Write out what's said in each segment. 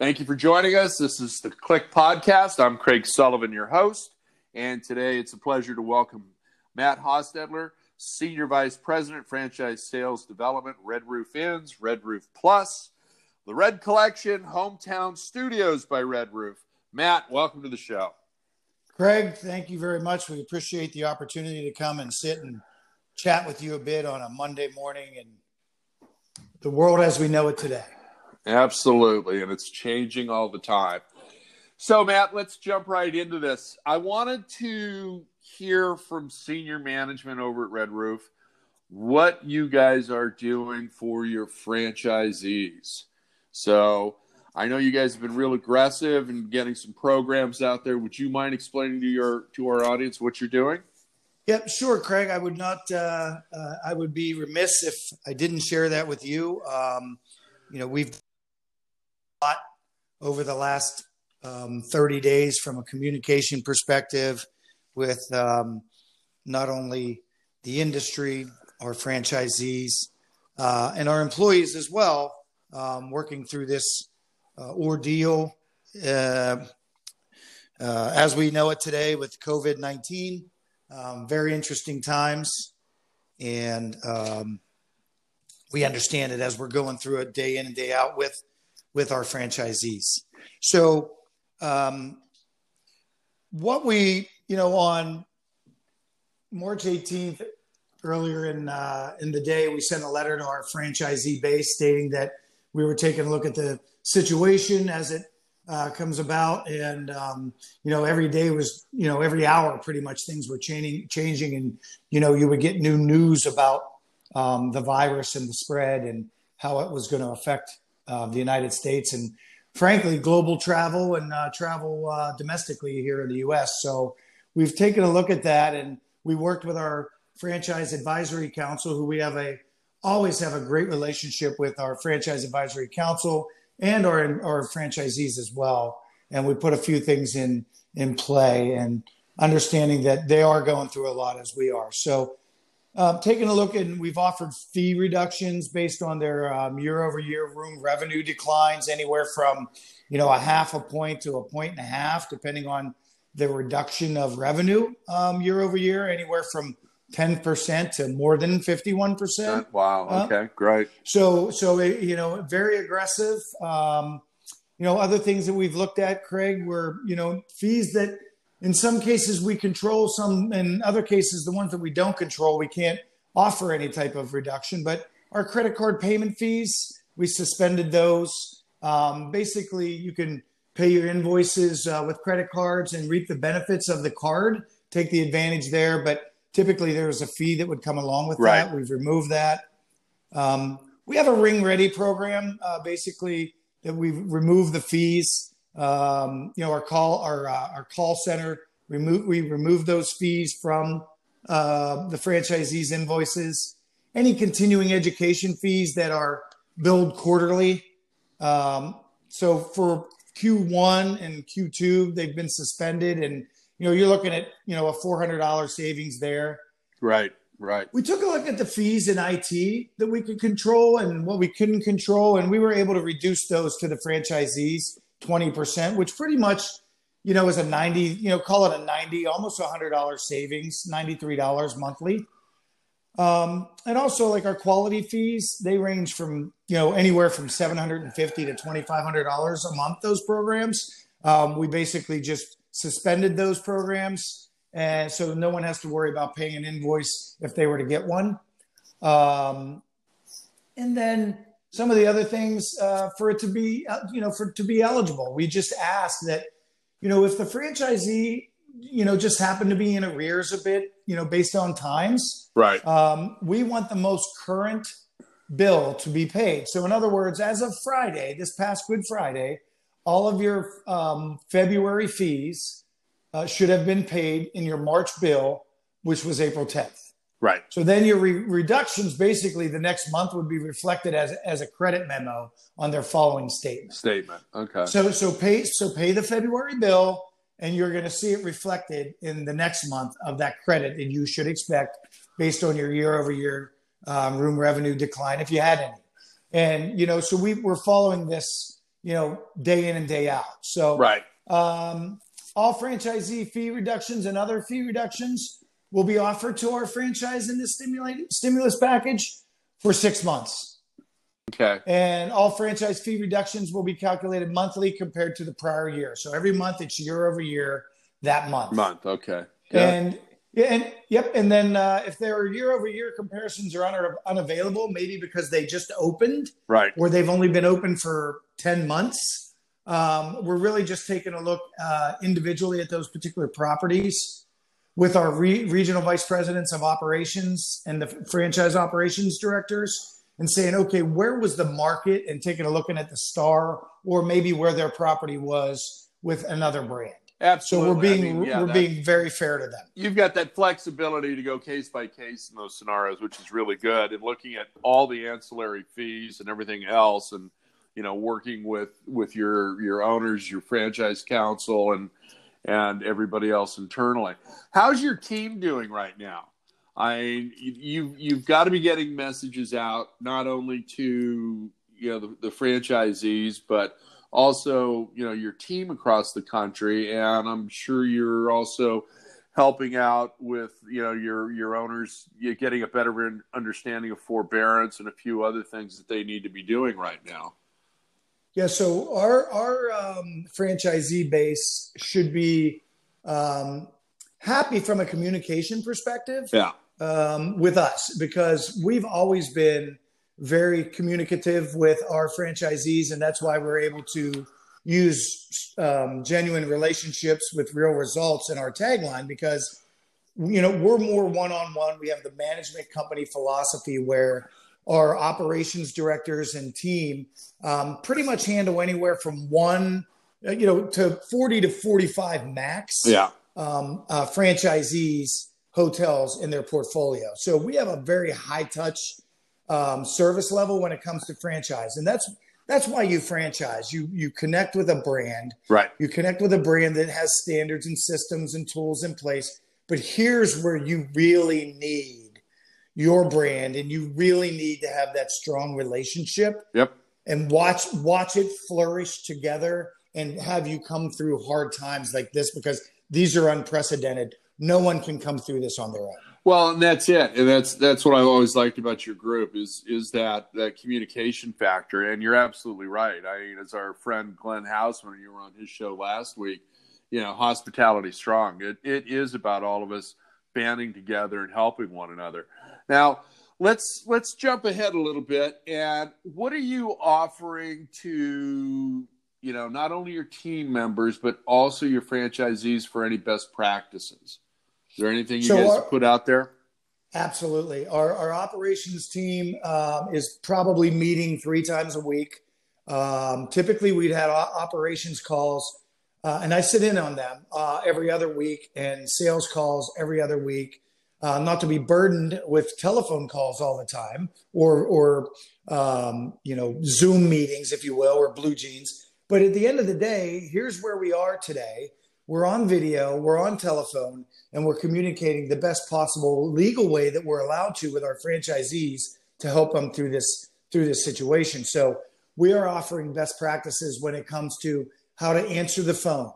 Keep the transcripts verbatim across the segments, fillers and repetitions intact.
Thank you for joining us. This is the Click Podcast. I'm Craig Sullivan, your host, and today it's a pleasure to welcome Matt Hostetler, Senior Vice President, Franchise Sales Development, Red Roof Inns, Red Roof Plus, The Red Collection, Hometown Studios by Red Roof. Matt, welcome to the show. Craig, thank you very much. We appreciate the opportunity to come and sit and chat with you a bit on a Monday morning and the world as we know it today. Absolutely, and it's changing all the time. So, Matt, let's jump right into this. I wanted to hear from senior management over at Red Roof what you guys are doing for your franchisees. So, I know you guys have been real aggressive in getting some programs out there. Would you mind explaining to your to our audience what you're doing? Yep, sure, Craig. I would not. Uh, uh, I would be remiss if I didn't share that with you. Um, you know, we've done a lot over the last um, thirty days from a communication perspective with um, not only the industry, our franchisees, uh, and our employees as well, um, working through this uh, ordeal uh, uh, as we know it today with COVID nineteen. Um, very interesting times, and um, we understand it as we're going through it day in and day out with with our franchisees. So um, what we, you know, on March eighteenth, earlier in, uh, in the day, we sent a letter to our franchisee base stating that we were taking a look at the situation as it uh, comes about. And, um, you know, every day was, you know, every hour, pretty much things were changing, changing. And, you know, you would get new news about Um, the virus and the spread and how it was going to affect uh, the United States and, frankly, global travel and uh, travel uh, domestically here in the U S. So we've taken a look at that, and we worked with our Franchise Advisory Council, who we have a always have a great relationship with our Franchise Advisory Council and our our franchisees as well. And we put a few things in in play and understanding that they are going through a lot as we are. So Uh, taking a look, and we've offered fee reductions based on their um, year-over-year room revenue declines, anywhere from, you know, a half a point to a point and a half, depending on the reduction of revenue um, year-over-year, anywhere from ten percent to more than fifty-one percent. Wow. Okay. Uh, Great. So, so it, you know, very aggressive. Um, you know, other things that we've looked at, Craig, were, you know, fees that in some cases we control, some in other cases, the ones that we don't control, we can't offer any type of reduction. But our credit card payment fees, we suspended those. Um, basically, you can pay your invoices uh, with credit cards and reap the benefits of the card, take the advantage there. But typically there was a fee that would come along with right. that. We've removed that. Um, we have a Ring Ready program, uh, basically, that we've removed the fees. Um, you know, our call, our, uh, our call center, remove, we remove those fees from, uh, the franchisees' invoices, any continuing education fees that are billed quarterly. Um, so for Q one and Q two, they've been suspended, and, you know, you're looking at, you know, a four hundred dollars savings there. Right. Right. We took a look at the fees in I T that we could control and what we couldn't control. And we were able to reduce those to the franchisees twenty percent, which pretty much, you know, is a ninety, you know, call it a ninety, almost a hundred dollar savings, ninety-three dollars monthly. Um, and also, like, our quality fees, they range from, you know, anywhere from seven hundred fifty dollars to twenty-five hundred dollars a month. Those programs, um, we basically just suspended those programs. And so no one has to worry about paying an invoice if they were to get one. Um, and then some of the other things uh, for it to be, uh, you know, for it to be eligible, we just ask that, you know, if the franchisee, you know, just happened to be in arrears a bit, you know, based on times, right? Um, we want the most current bill to be paid. So, in other words, as of Friday, this past Good Friday, all of your um, February fees uh, should have been paid in your March bill, which was April tenth. Right. So then your re- reductions, basically the next month, would be reflected as as a credit memo on their following statement. Statement. Okay. So so pay so pay the February bill, and you're going to see it reflected in the next month of that credit that you should expect based on your year over year um, room revenue decline, if you had any. And, you know, so we we're following this you know, day in and day out. So right. um, all franchisee fee reductions and other fee reductions will be offered to our franchise in this stimulated stimulus package for six months. Okay. And all franchise fee reductions will be calculated monthly compared to the prior year. So every month it's year over year that month. Month. Okay. Yeah. And yeah, and yep. And then uh, if there are year over year comparisons are un- unavailable, maybe because they just opened, right, or they've only been open for ten months. Um, we're really just taking a look uh, individually at those particular properties with our re- regional vice presidents of operations and the franchise operations directors, and saying, okay, where was the market, and taking a look at the star, or maybe where their property was with another brand. Absolutely. So we're being I mean, yeah, we're that, being very fair to them. You've got that flexibility to go case by case in those scenarios, which is really good. And looking at all the ancillary fees and everything else, and you know, working with with your your owners, your franchise council, and and everybody else internally. How's your team doing right now? I you you've got to be getting messages out not only to you know the, the franchisees, but also you know your team across the country, and I'm sure you're also helping out with you know your your owners. You're getting a better understanding of forbearance and a few other things that they need to be doing right now. Yeah, so our our um, franchisee base should be um, happy from a communication perspective. Yeah. Um, with us, because we've always been very communicative with our franchisees, and that's why we're able to use um, genuine relationships with real results in our tagline, because, you know, we're more one-on-one. We have the management company philosophy where our operations directors and team um, pretty much handle anywhere from one, you know, to forty to forty-five max. Yeah. Um, uh, franchisees, hotels in their portfolio. So we have a very high touch um, service level when it comes to franchise. And that's, that's why you franchise, you, you connect with a brand, right? You connect with a brand that has standards and systems and tools in place, but here's where you really need your brand. And you really need to have that strong relationship. Yep. And watch, watch it flourish together and have you come through hard times like this, because these are unprecedented. No one can come through this on their own. Well, and that's it. And that's that's what I've always liked about your group is is that, that communication factor. And you're absolutely right. I mean, as our friend Glenn Hausman, you were on his show last week, you know, hospitality strong. It it is about all of us banding together and helping one another. Now, let's let's jump ahead a little bit. And what are you offering to you know, not only your team members, but also your franchisees for any best practices? Is there anything you so guys our, put out there? Absolutely. Our, our operations team uh, is probably meeting three times a week. Um, typically, we'd had operations calls, uh, and I sit in on them uh, every other week, and sales calls every other week, uh, not to be burdened with telephone calls all the time, or, or um, you know, Zoom meetings, if you will, or blue jeans. But at the end of the day, here's where we are today. We're on video, we're on telephone, and we're communicating the best possible legal way that we're allowed to with our franchisees to help them through this through this situation. So we are offering best practices when it comes to how to answer the phone,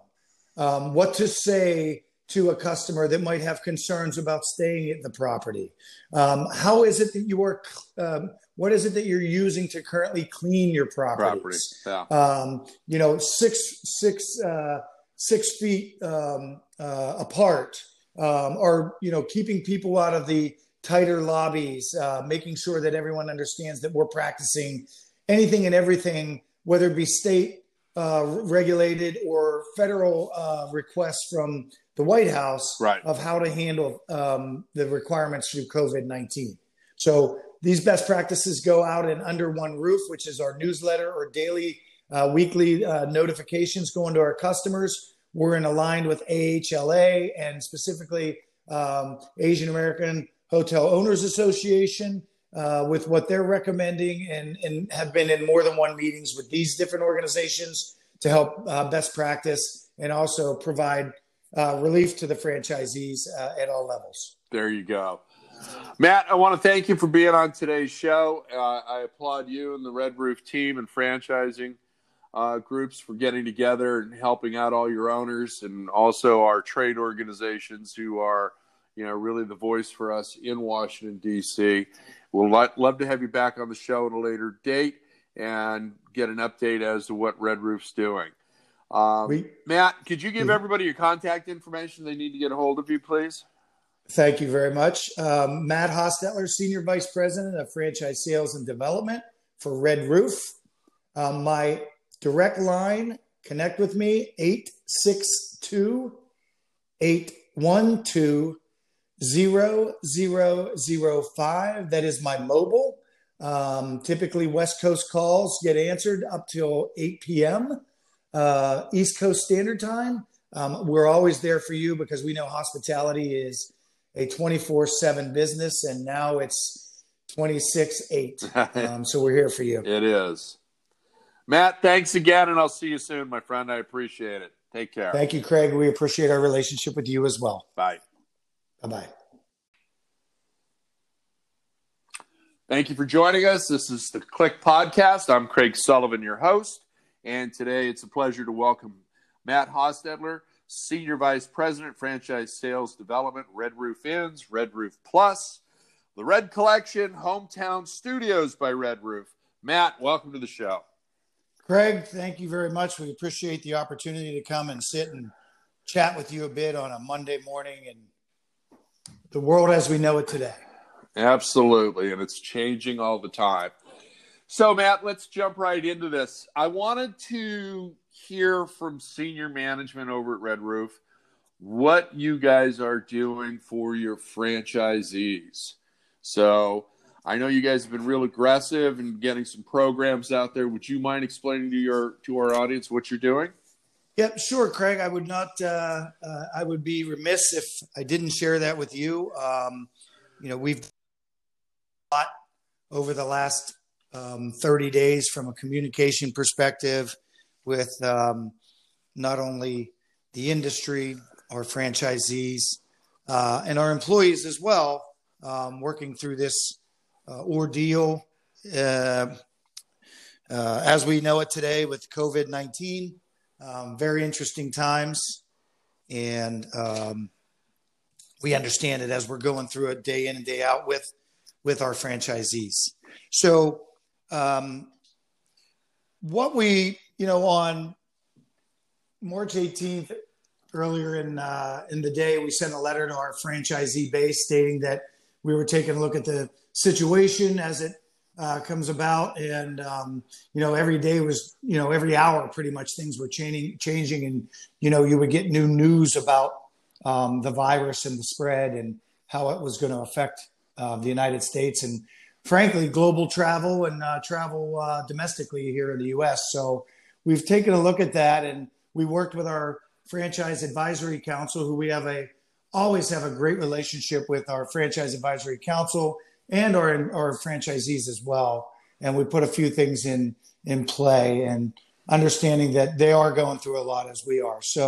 um, what to say to a customer that might have concerns about staying at the property. Um, how is it that you are, um, what is it that you're using to currently clean your properties? Property, yeah. um, you know, six, six, uh, six feet um, uh, apart, um, or, you know, keeping people out of the tighter lobbies, uh, making sure that everyone understands that we're practicing anything and everything, whether it be state uh, regulated or federal uh, requests from the White House, right, of how to handle um, the requirements through COVID nineteen. So these best practices go out in Under One Roof, which is our newsletter or daily, uh, weekly uh, notifications going to our customers. We're in aligned with A H L A and specifically um, Asian American Hotel Owners Association uh, with what they're recommending, and, and have been in more than one meetings with these different organizations to help uh, best practice and also provide Uh, relief to the franchisees uh, at all levels. There you go. Matt, I want to thank you for being on today's show. Uh, I applaud you and the Red Roof team and franchising uh, groups for getting together and helping out all your owners, and also our trade organizations who are, you know, really the voice for us in Washington, D C. We'll lo- love to have you back on the show at a later date and get an update as to what Red Roof's doing. Um, we, Matt, could you give we, everybody your contact information they need to get a hold of you, please? Thank you very much. Um, Matt Hostetler, Senior Vice President of Franchise Sales and Development for Red Roof. Um, my direct line, connect with me, eight six two, eight one two, zero zero zero five. That is my mobile. Um, typically West Coast calls get answered up till eight p.m. Uh, East Coast Standard Time. Um, we're always there for you because we know hospitality is a twenty-four seven business, and now it's twenty-six eight. Um, so we're here for you. It is. Matt, thanks again, and I'll see you soon, my friend. I appreciate it. Take care. Thank you, Craig. We appreciate our relationship with you as well. Bye. Bye-bye. Thank you for joining us. This is the Click Podcast. I'm Craig Sullivan, your host. And today it's a pleasure to welcome Matt Hostetler, Senior Vice President, Franchise Sales Development, Red Roof Inns, Red Roof Plus, The Red Collection, Hometown Studios by Red Roof. Matt, welcome to the show. Craig, thank you very much. We appreciate the opportunity to come and sit and chat with you a bit on a Monday morning and the world as we know it today. Absolutely, and it's changing all the time. So, Matt, let's jump right into this. I wanted to hear from senior management over at Red Roof what you guys are doing for your franchisees. So I know you guys have been real aggressive in getting some programs out there. Would you mind explaining to your to our audience what you're doing? Yep, sure, Craig. I would not. Uh, uh, I would be remiss if I didn't share that with you. Um, you know, we've done a lot over the last um, thirty days from a communication perspective with um, not only the industry, our franchisees, uh, and our employees as well, um, working through this uh, ordeal uh, uh, as we know it today with COVID nineteen. Um, very interesting times, and um, we understand it as we're going through it day in and day out with with our franchisees. So um, what we, you know, on March eighteenth, earlier in uh, in the day, we sent a letter to our franchisee base stating that we were taking a look at the situation as it Uh, comes about, and um, you know, every day was, you know, every hour pretty much things were changing, changing, and you know, you would get new news about um, the virus and the spread and how it was going to affect uh, the United States and, frankly, global travel and uh, travel uh, domestically here in the U S. So we've taken a look at that, and we worked with our Franchise Advisory Council, who we have a always have a great relationship with our Franchise Advisory Council and our, our franchisees as well. And we put a few things in, in play, and understanding that they are going through a lot as we are. So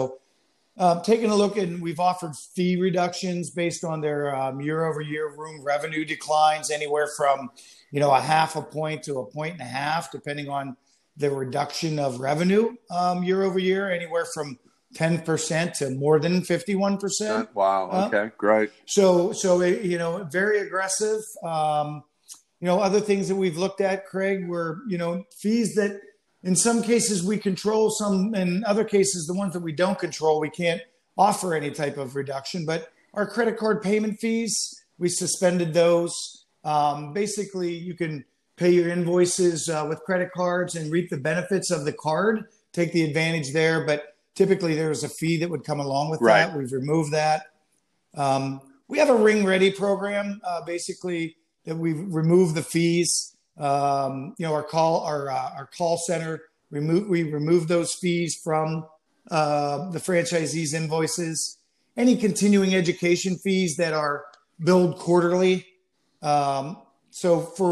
uh, taking a look, and we've offered fee reductions based on their um, year over year room revenue declines, anywhere from, you know, a half a point to a point and a half, depending on the reduction of revenue um, year over year, anywhere from ten percent to more than fifty-one percent. Wow. Okay. Uh, Great. So, so, it, you know, very aggressive. Um, you know, other things that we've looked at, Craig, were, you know, fees that in some cases we control, some in other cases, the ones that we don't control, we can't offer any type of reduction, but our credit card payment fees, we suspended those. Um, basically you can pay your invoices uh, with credit cards and reap the benefits of the card, take the advantage there. But typically, there was a fee that would come along with right. that. We've removed that. Um, we have a Ring Ready program, uh, basically, that we've removed the fees. Um, you know, our call, our uh, our call center, remove we removed those fees from uh, the franchisees' invoices. Any continuing education fees that are billed quarterly. Um, so for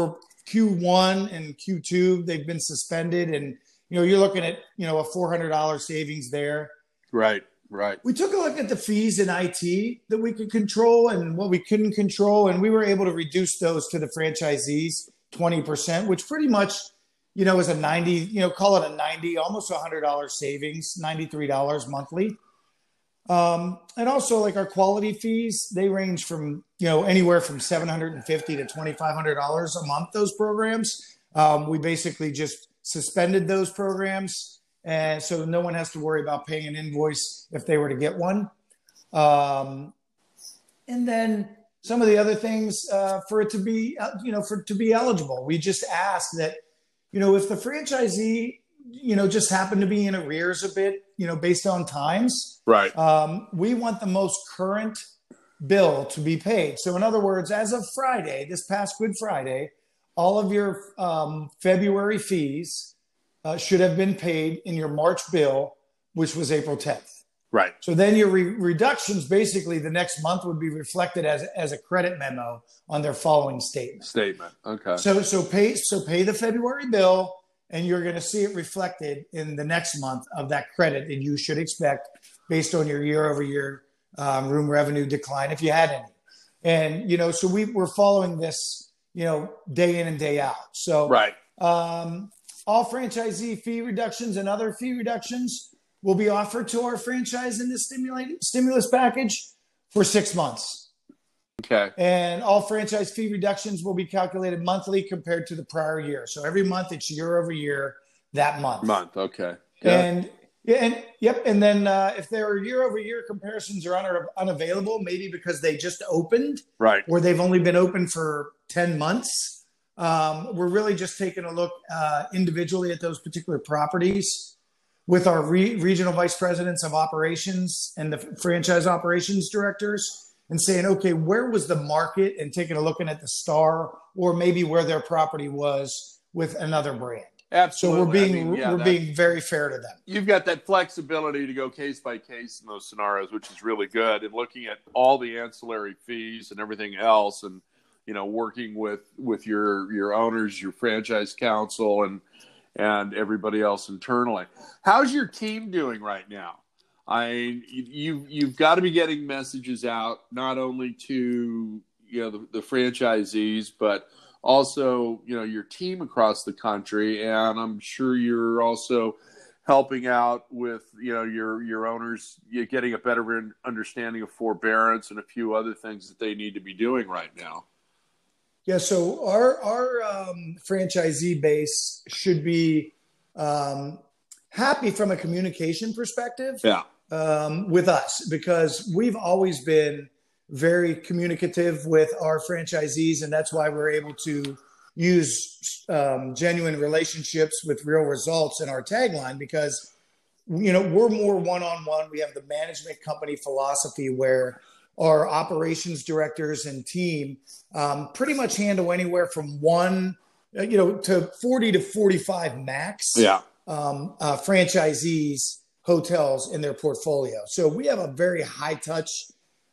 Q one and Q two, they've been suspended, and you know, you're looking at, you know, a four hundred dollars savings there. Right, right. We took a look at the fees in I T that we could control and what we couldn't control, and we were able to reduce those to the franchisees twenty percent, which pretty much you know, is a ninety, you know, call it a ninety, almost a hundred dollar savings, ninety-three dollars monthly. Um, and also like our quality fees, they range from, you know, anywhere from seven hundred fifty dollars to twenty-five hundred dollars a month, those programs. Um, we basically just suspended those programs. And so no one has to worry about paying an invoice if they were to get one. Um, and then some of the other things, uh, for it to be, you know, for, to be eligible, we just ask that, you know, if the franchisee, you know, just happened to be in arrears a bit, you know, based on times, right. Um, we want the most current bill to be paid. So in other words, as of Friday, this past Good Friday, all of your, um, February fees, Uh, should have been paid in your March bill, which was April tenth. Right. So then your re- reductions, basically the next month, would be reflected as as a credit memo on their following statement. Statement. Okay. So so pay so pay the February bill, and you're going to see it reflected in the next month of that credit that you should expect based on your year over year um, room revenue decline, if you had any. And you know, so we we're following this, you know, day in and day out. So right. Um, All franchisee fee reductions and other fee reductions will be offered to our franchise in this stimulus package for six months. Okay. And all franchise fee reductions will be calculated monthly compared to the prior year. So every month it's year over year that month. Month, okay. Yeah. And and yep. And then uh, if there are year over year comparisons are un- unavailable, maybe because they just opened, right, or they've only been open for ten months. Um, we're really just taking a look uh, individually at those particular properties with our re- regional vice presidents of operations and the f- franchise operations directors and saying, okay, where was the market, and taking a look at the star or maybe where their property was with another brand. Absolutely. So we're being, I mean, yeah, we're that, being very fair to them. You've got that flexibility to go case by case in those scenarios, which is really good. And looking at all the ancillary fees and everything else, and you know, working with, with your, your owners, your franchise council, and, and everybody else internally. How's your team doing right now? I, you, you've got to be getting messages out, not only to, you know, the, the franchisees, but also, you know, your team across the country. And I'm sure you're also helping out with, you know, your, your owners, you're getting a better understanding of forbearance and a few other things that they need to be doing right now. Yeah, so our our um, franchisee base should be um, happy from a communication perspective, yeah, um, with us, because we've always been very communicative with our franchisees, and that's why we're able to use um, genuine relationships with real results in our tagline, because, you know, we're more one-on-one. We have the management company philosophy where our operations directors and team um, pretty much handle anywhere from one, you know, to forty to forty-five max, yeah, um, uh, franchisees, hotels in their portfolio. So we have a very high touch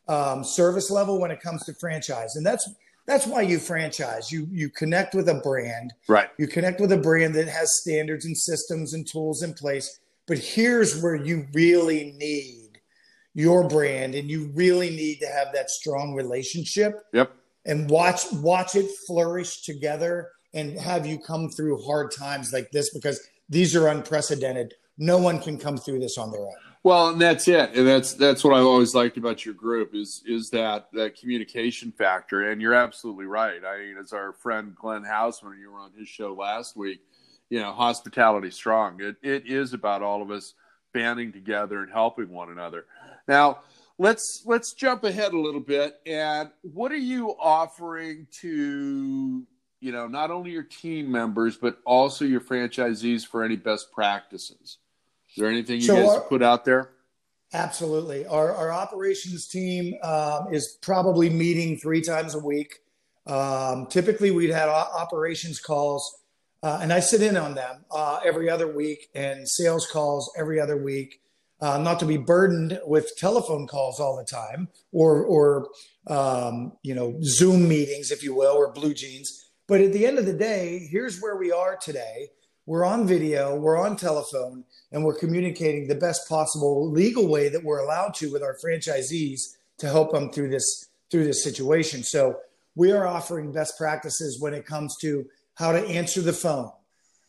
um, service level when it comes to franchise. And that's, that's why you franchise, you, you connect with a brand, right? You connect with a brand that has standards and systems and tools in place, but here's where you really need your brand, and you really need to have that strong relationship. Yep. And watch watch it flourish together and have you come through hard times like this, because these are unprecedented. No one can come through this on their own. Well, and that's it. And that's that's what I've always liked about your group is is that that communication factor. And you're absolutely right. I mean, as our friend Glenn Hausman, you were on his show last week, you know, hospitality strong. It it is about all of us banding together and helping one another. Now, let's let's jump ahead a little bit. And what are you offering to, you know, not only your team members, but also your franchisees for any best practices? Is there anything you so guys our, put out there? Absolutely. Our, our operations team uh, is probably meeting three times a week. Um, typically, we'd had operations calls, uh, and I sit in on them uh, every other week, and sales calls every other week. Uh, not to be burdened with telephone calls all the time, or, or um, you know, Zoom meetings, if you will, or blue jeans. But at the end of the day, here's where we are today. We're on video, we're on telephone, and we're communicating the best possible legal way that we're allowed to with our franchisees to help them through this through this situation. So we are offering best practices when it comes to how to answer the phone,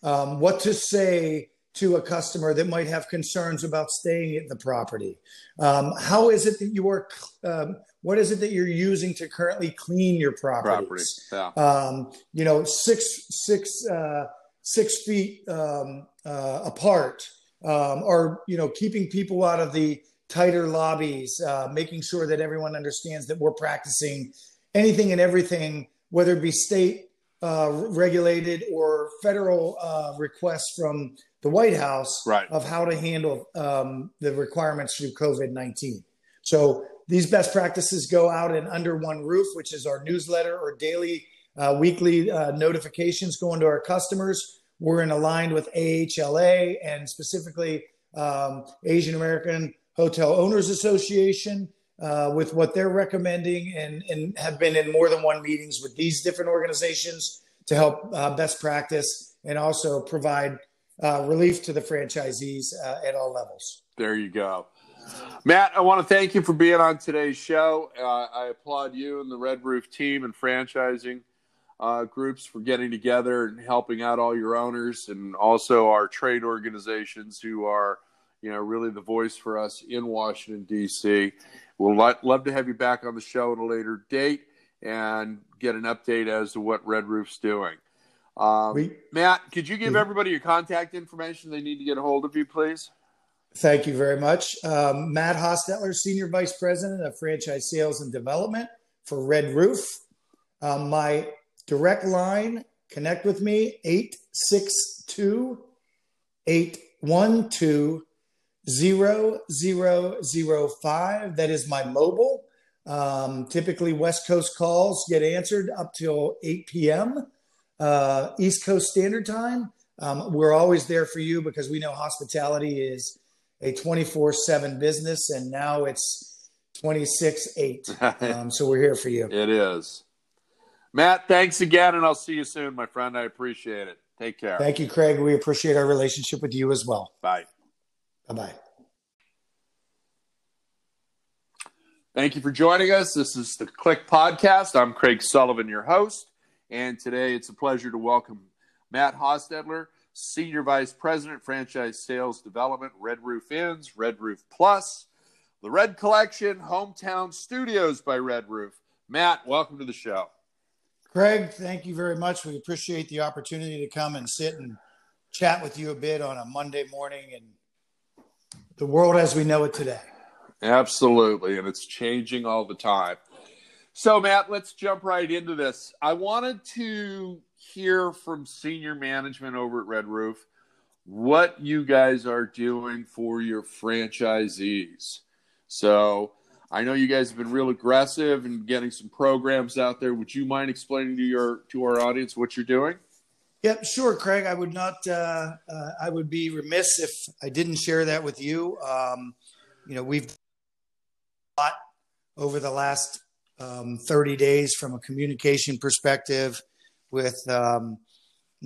um, what to say to a customer that might have concerns about staying at the property. Um, how is it that you are, um, what is it that you're using to currently clean your properties? Property, yeah. um, you know, six, six, uh, six feet um, uh, apart, um, or, you know, keeping people out of the tighter lobbies, uh, making sure that everyone understands that we're practicing anything and everything, whether it be state uh, regulated or federal uh, requests from the White House, right, of how to handle um, the requirements through COVID nineteen. So these best practices go out in Under One Roof, which is our newsletter or daily, uh, weekly uh, notifications going to our customers. We're in aligned with A H L A and specifically um, Asian American Hotel Owners Association uh, with what they're recommending, and, and have been in more than one meetings with these different organizations to help uh, best practice and also provide Uh, relief to the franchisees uh, at all levels. There you go. Matt, I want to thank you for being on today's show. Uh, I applaud you and the Red Roof team and franchising uh, groups for getting together and helping out all your owners, and also our trade organizations who are, you know, really the voice for us in Washington, D C We'll lo- love to have you back on the show at a later date and get an update as to what Red Roof's doing. Um, we, Matt, could you give we, everybody your contact information they need to get a hold of you, please? Thank you very much. Um, Matt Hostetler, Senior Vice President of Franchise Sales and Development for Red Roof. Um, my direct line, connect with me, eight six two, eight one two, zero zero zero five. That is my mobile. Um, typically West Coast calls get answered up till eight p.m. uh East Coast Standard Time. Um we're always there for you, because we know hospitality is a twenty-four seven business, and now it's twenty-six eight. Um so we're here for you. It is. Matt, thanks again, and I'll see you soon, my friend. I appreciate it. Take care. Thank you, Craig. We appreciate our relationship with you as well. Bye. Bye-bye. Thank you for joining us. This is the Click Podcast. I'm Craig Sullivan, your host. And today it's a pleasure to welcome Matt Hostetler, Senior Vice President, Franchise Sales Development, Red Roof Inns, Red Roof Plus, The Red Collection, Hometown Studios by Red Roof. Matt, welcome to the show. Craig, thank you very much. We appreciate the opportunity to come and sit and chat with you a bit on a Monday morning and the world as we know it today. Absolutely, and it's changing all the time. So, Matt, let's jump right into this. I wanted to hear from senior management over at Red Roof what you guys are doing for your franchisees. So I know you guys have been real aggressive in getting some programs out there. Would you mind explaining to your to our audience what you're doing? Yep, sure, Craig. I would not. Uh, uh, I would be remiss if I didn't share that with you. Um, you know, we've done a lot over the last Um, thirty days from a communication perspective with um,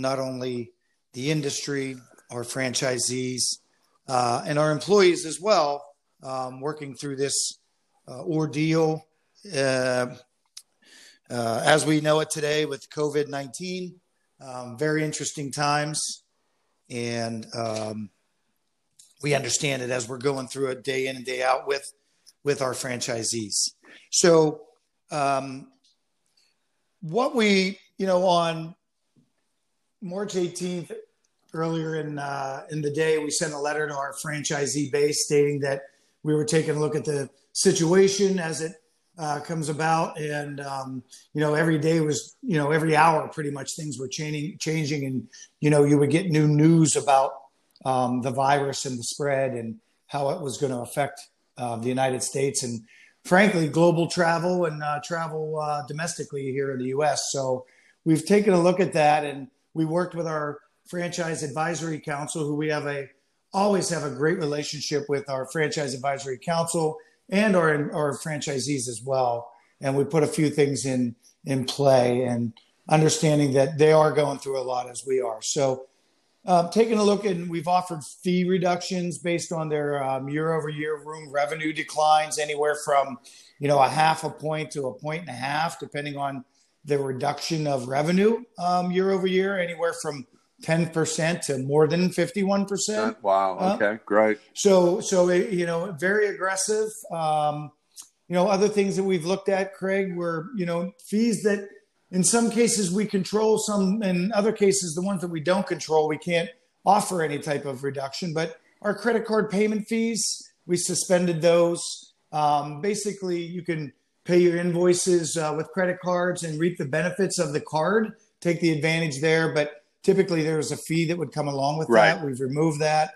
not only the industry, our franchisees, uh, and our employees as well, um, working through this uh, ordeal uh, uh, as we know it today with COVID nineteen. Um, very interesting times. And um, we understand it as we're going through it day in and day out with, with our franchisees. So, Um, what we, you know, on March eighteenth, earlier in, uh, in the day, we sent a letter to our franchisee base stating that we were taking a look at the situation as it, uh, comes about. And, um, you know, every day was, you know, every hour, pretty much things were changing, changing. And, you know, you would get new news about, um, the virus and the spread and how it was going to affect, uh, the United States and, frankly, global travel and uh, travel uh, domestically here in the U S. So we've taken a look at that, and we worked with our Franchise Advisory Council, who we have a always have a great relationship with, our Franchise Advisory Council and our our franchisees as well. And we put a few things in in play, and understanding that they are going through a lot as we are. So uh, taking a look, and we've offered fee reductions based on their um, year-over-year room revenue declines, anywhere from, you know, a half a point to a point and a half, depending on the reduction of revenue um, year-over-year, anywhere from ten percent to more than fifty-one percent. Wow. Uh, okay, great. So, so it, you know, very aggressive. Um, you know, other things that we've looked at, Craig, were, you know, fees that in some cases we control, some in other cases, the ones that we don't control, we can't offer any type of reduction, but our credit card payment fees, we suspended those. Um, basically, you can pay your invoices uh, with credit cards and reap the benefits of the card, take the advantage there. But typically there was a fee that would come along with right. that. We've removed that.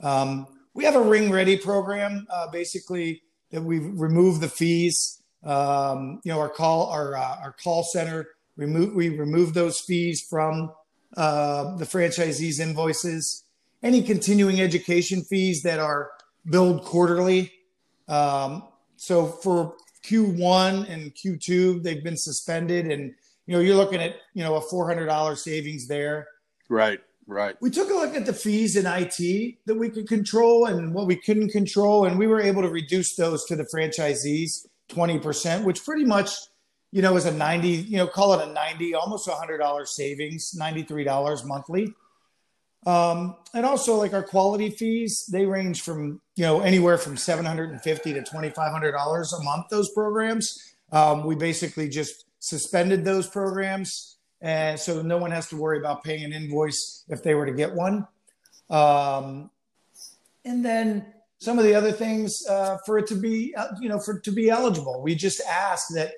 Um, we have a Ring Ready program, uh, basically, that we've removed the fees. Um, you know, our call, our, uh, our call center, remove, we removed those fees from uh, the franchisees' invoices. Any continuing education fees that are billed quarterly. Um, so for Q one and Q two, they've been suspended, and, you know, you're looking at, you know, a four hundred dollars savings there. Right, right. We took a look at the fees in I T that we could control and what we couldn't control. And we were able to reduce those to the franchisees twenty percent, which pretty much, you know, is a ninety, you know, call it a ninety, almost a hundred dollar savings, ninety-three dollars monthly. Um, and also, like, our quality fees, they range from, you know, anywhere from seven hundred fifty dollars to twenty-five hundred dollars a month, those programs. Um, we basically just suspended those programs. And so no one has to worry about paying an invoice if they were to get one. Um, and then some of the other things, uh, for it to be, uh, you know, for it to be eligible, we just ask that,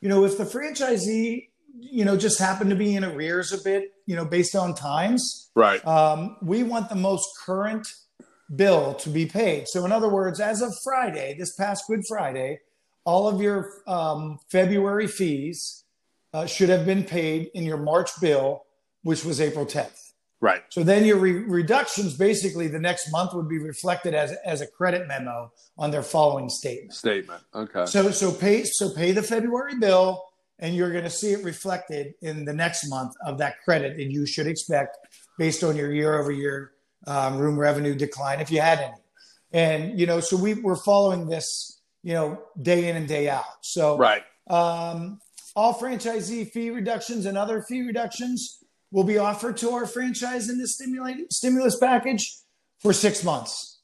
you know, if the franchisee, you know, just happened to be in arrears a bit, you know, based on times, right. Um, we want the most current bill to be paid. So in other words, as of Friday, this past Good Friday, all of your um, February fees uh, should have been paid in your March bill, which was April tenth. Right. So then your re- reductions, basically the next month, would be reflected as, as a credit memo on their following statement. Statement. Okay. So, so pay, so pay the February bill, and you're going to see it reflected in the next month of that credit that you should expect based on your year-over-year um, room revenue decline, if you had any. And, you know, so we, we're following this, you know, day in and day out. So right. um, all franchisee fee reductions and other fee reductions will be offered to our franchise in this stimulus package for six months.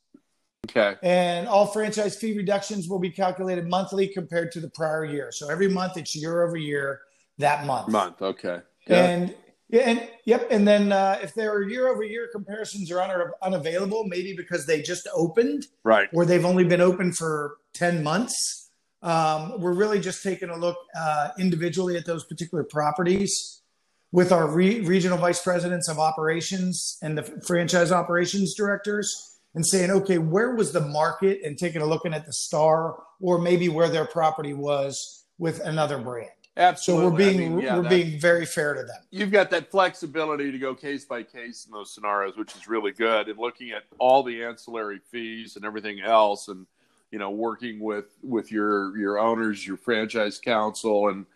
Okay. And all franchise fee reductions will be calculated monthly compared to the prior year. So every month it's year over year that month. Month. Okay. Yeah. And, and yep. And then uh, if there are year over year comparisons are un- unavailable, maybe because they just opened, right, or they've only been open for ten months. Um, we're really just taking a look uh, individually at those particular properties with our re- regional vice presidents of operations and the franchise operations directors, and saying, okay, where was the market, and taking a look at the star, or maybe where their property was with another brand. Absolutely. So we're being, I mean, yeah, we're that, being very fair to them. You've got that flexibility to go case by case in those scenarios, which is really good. And looking at all the ancillary fees and everything else, and, you know, working with, with your, your owners, your franchise council, and,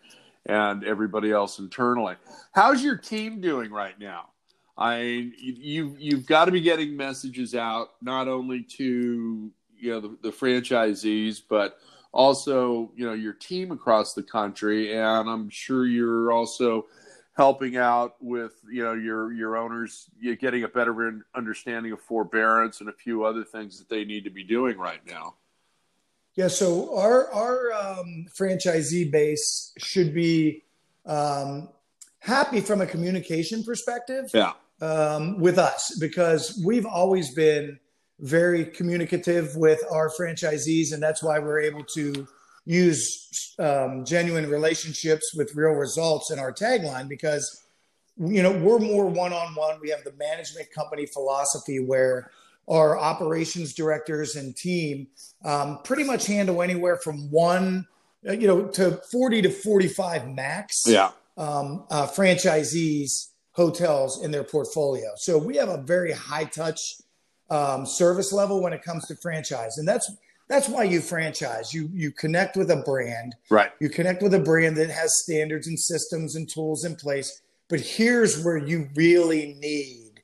and everybody else internally. How's your team doing right now? I you you've got to be getting messages out not only to, you know, the, the franchisees, but also, you know, your team across the country, and I'm sure you're also helping out with, you know, your your owners. You're getting a better understanding of forbearance and a few other things that they need to be doing right now. Yeah, so our our um, franchisee base should be um, happy from a communication perspective. Yeah. Um, with us, because we've always been very communicative with our franchisees, and that's why we're able to use um, genuine relationships with real results in our tagline, because, you know, we're more one-on-one. We have the management company philosophy where our operations directors and team um, pretty much handle anywhere from one, you know, to forty to forty-five max yeah. um, uh, franchisees, hotels in their portfolio. So we have a very high touch um, service level when it comes to franchise. And that's, that's why you franchise, you, you connect with a brand, right? You connect with a brand that has standards and systems and tools in place, but here's where you really need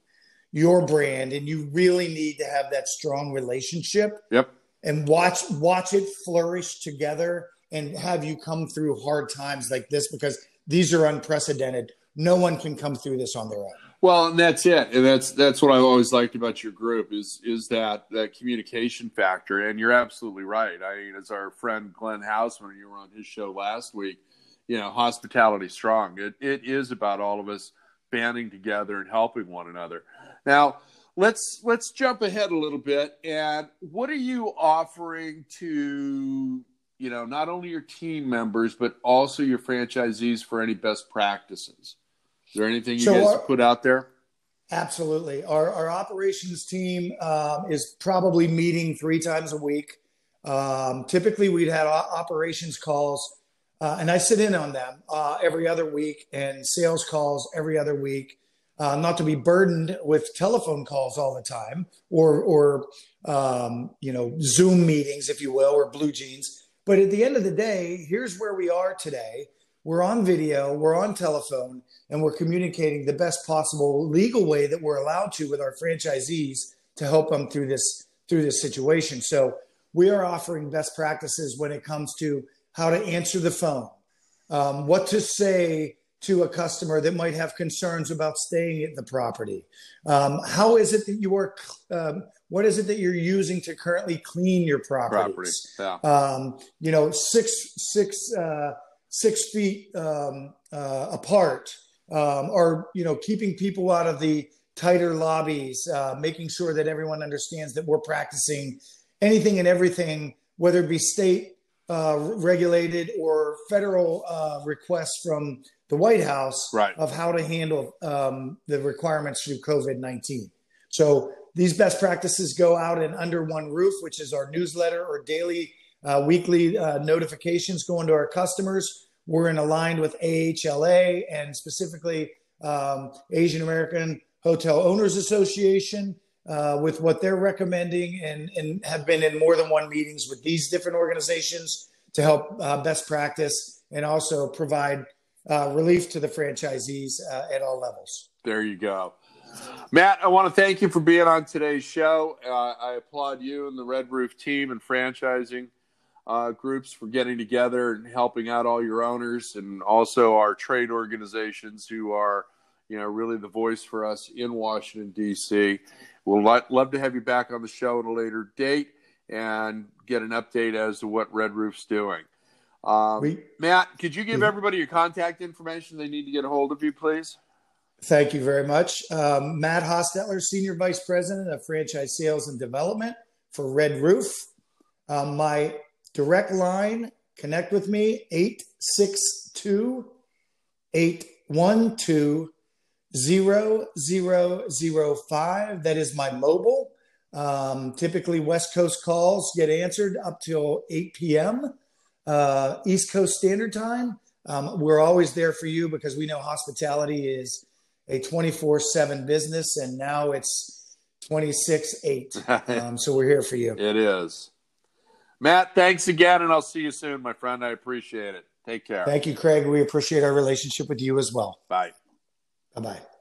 your brand. And you really need to have that strong relationship. Yep. And watch, watch it flourish together and have you come through hard times like this, because these are unprecedented. no one can come through this on their own. Well, and that's it. And that's, that's what I've always liked about your group is, is that, that communication factor. And you're absolutely right. I mean, as our friend Glenn Hausman, you were on his show last week, you know, hospitality strong. It, it is about all of us banding together and helping one another. Now, Let's let's jump ahead a little bit. And what are you offering to, you know, not only your team members, but also your franchisees for any best practices? Is there anything you so guys our, put out there? Absolutely. Our, our operations team um, is probably meeting three times a week. Um, typically, we'd have operations calls, uh, and I sit in on them uh, every other week, and sales calls every other week. Uh, not to be burdened with telephone calls all the time, or, or um, you know, Zoom meetings, if you will, or blue jeans. But at the end of the day, here's where we are today. We're on video, we're on telephone, and we're communicating the best possible legal way that we're allowed to with our franchisees to help them through this, through this situation. So we are offering best practices when it comes to how to answer the phone, um, what to say to a customer that might have concerns about staying at the property. Um, how is it that you are, um, what is it that you're using to currently clean your properties? Property, yeah. Um, you know, six, six, uh, six feet um, uh, apart, um, or, you know, keeping people out of the tighter lobbies, uh, making sure that everyone understands that we're practicing anything and everything, whether it be state uh, regulated or federal uh, requests from the White House, right, of how to handle um, the requirements through COVID nineteen. So these best practices go out in Under One Roof, which is our newsletter or daily, uh, weekly uh, notifications going to our customers. We're in aligned with A H L A and specifically um, Asian American Hotel Owners Association uh, with what they're recommending, and, and have been in more than one meetings with these different organizations to help uh, best practice and also provide Uh, relief to the franchisees uh, at all levels. There you go. Matt, I want to thank you for being on today's show. Uh, I applaud you and the Red Roof team and franchising uh, groups for getting together and helping out all your owners, and also our trade organizations who are, you know, really the voice for us in Washington, D C. We'll lo- love to have you back on the show at a later date and get an update as to what Red Roof's doing. Um, we, Matt, could you give we, everybody your contact information they need to get a hold of you, please? Thank you very much. Um, Matt Hostetler, Senior Vice President of Franchise Sales and Development for Red Roof. Um, my direct line, connect with me, eight six two, eight one two, zero zero zero five. That is my mobile. Um, typically, West Coast calls get answered up till eight p.m. Uh, East Coast Standard Time. Um, we're always there for you because we know hospitality is a twenty-four seven business, and now it's twenty-six eight. Um, so we're here for you. It is. Matt, thanks again, and I'll see you soon, my friend. I appreciate it. Take care. Thank you, Craig. We appreciate our relationship with you as well. Bye. Bye-bye.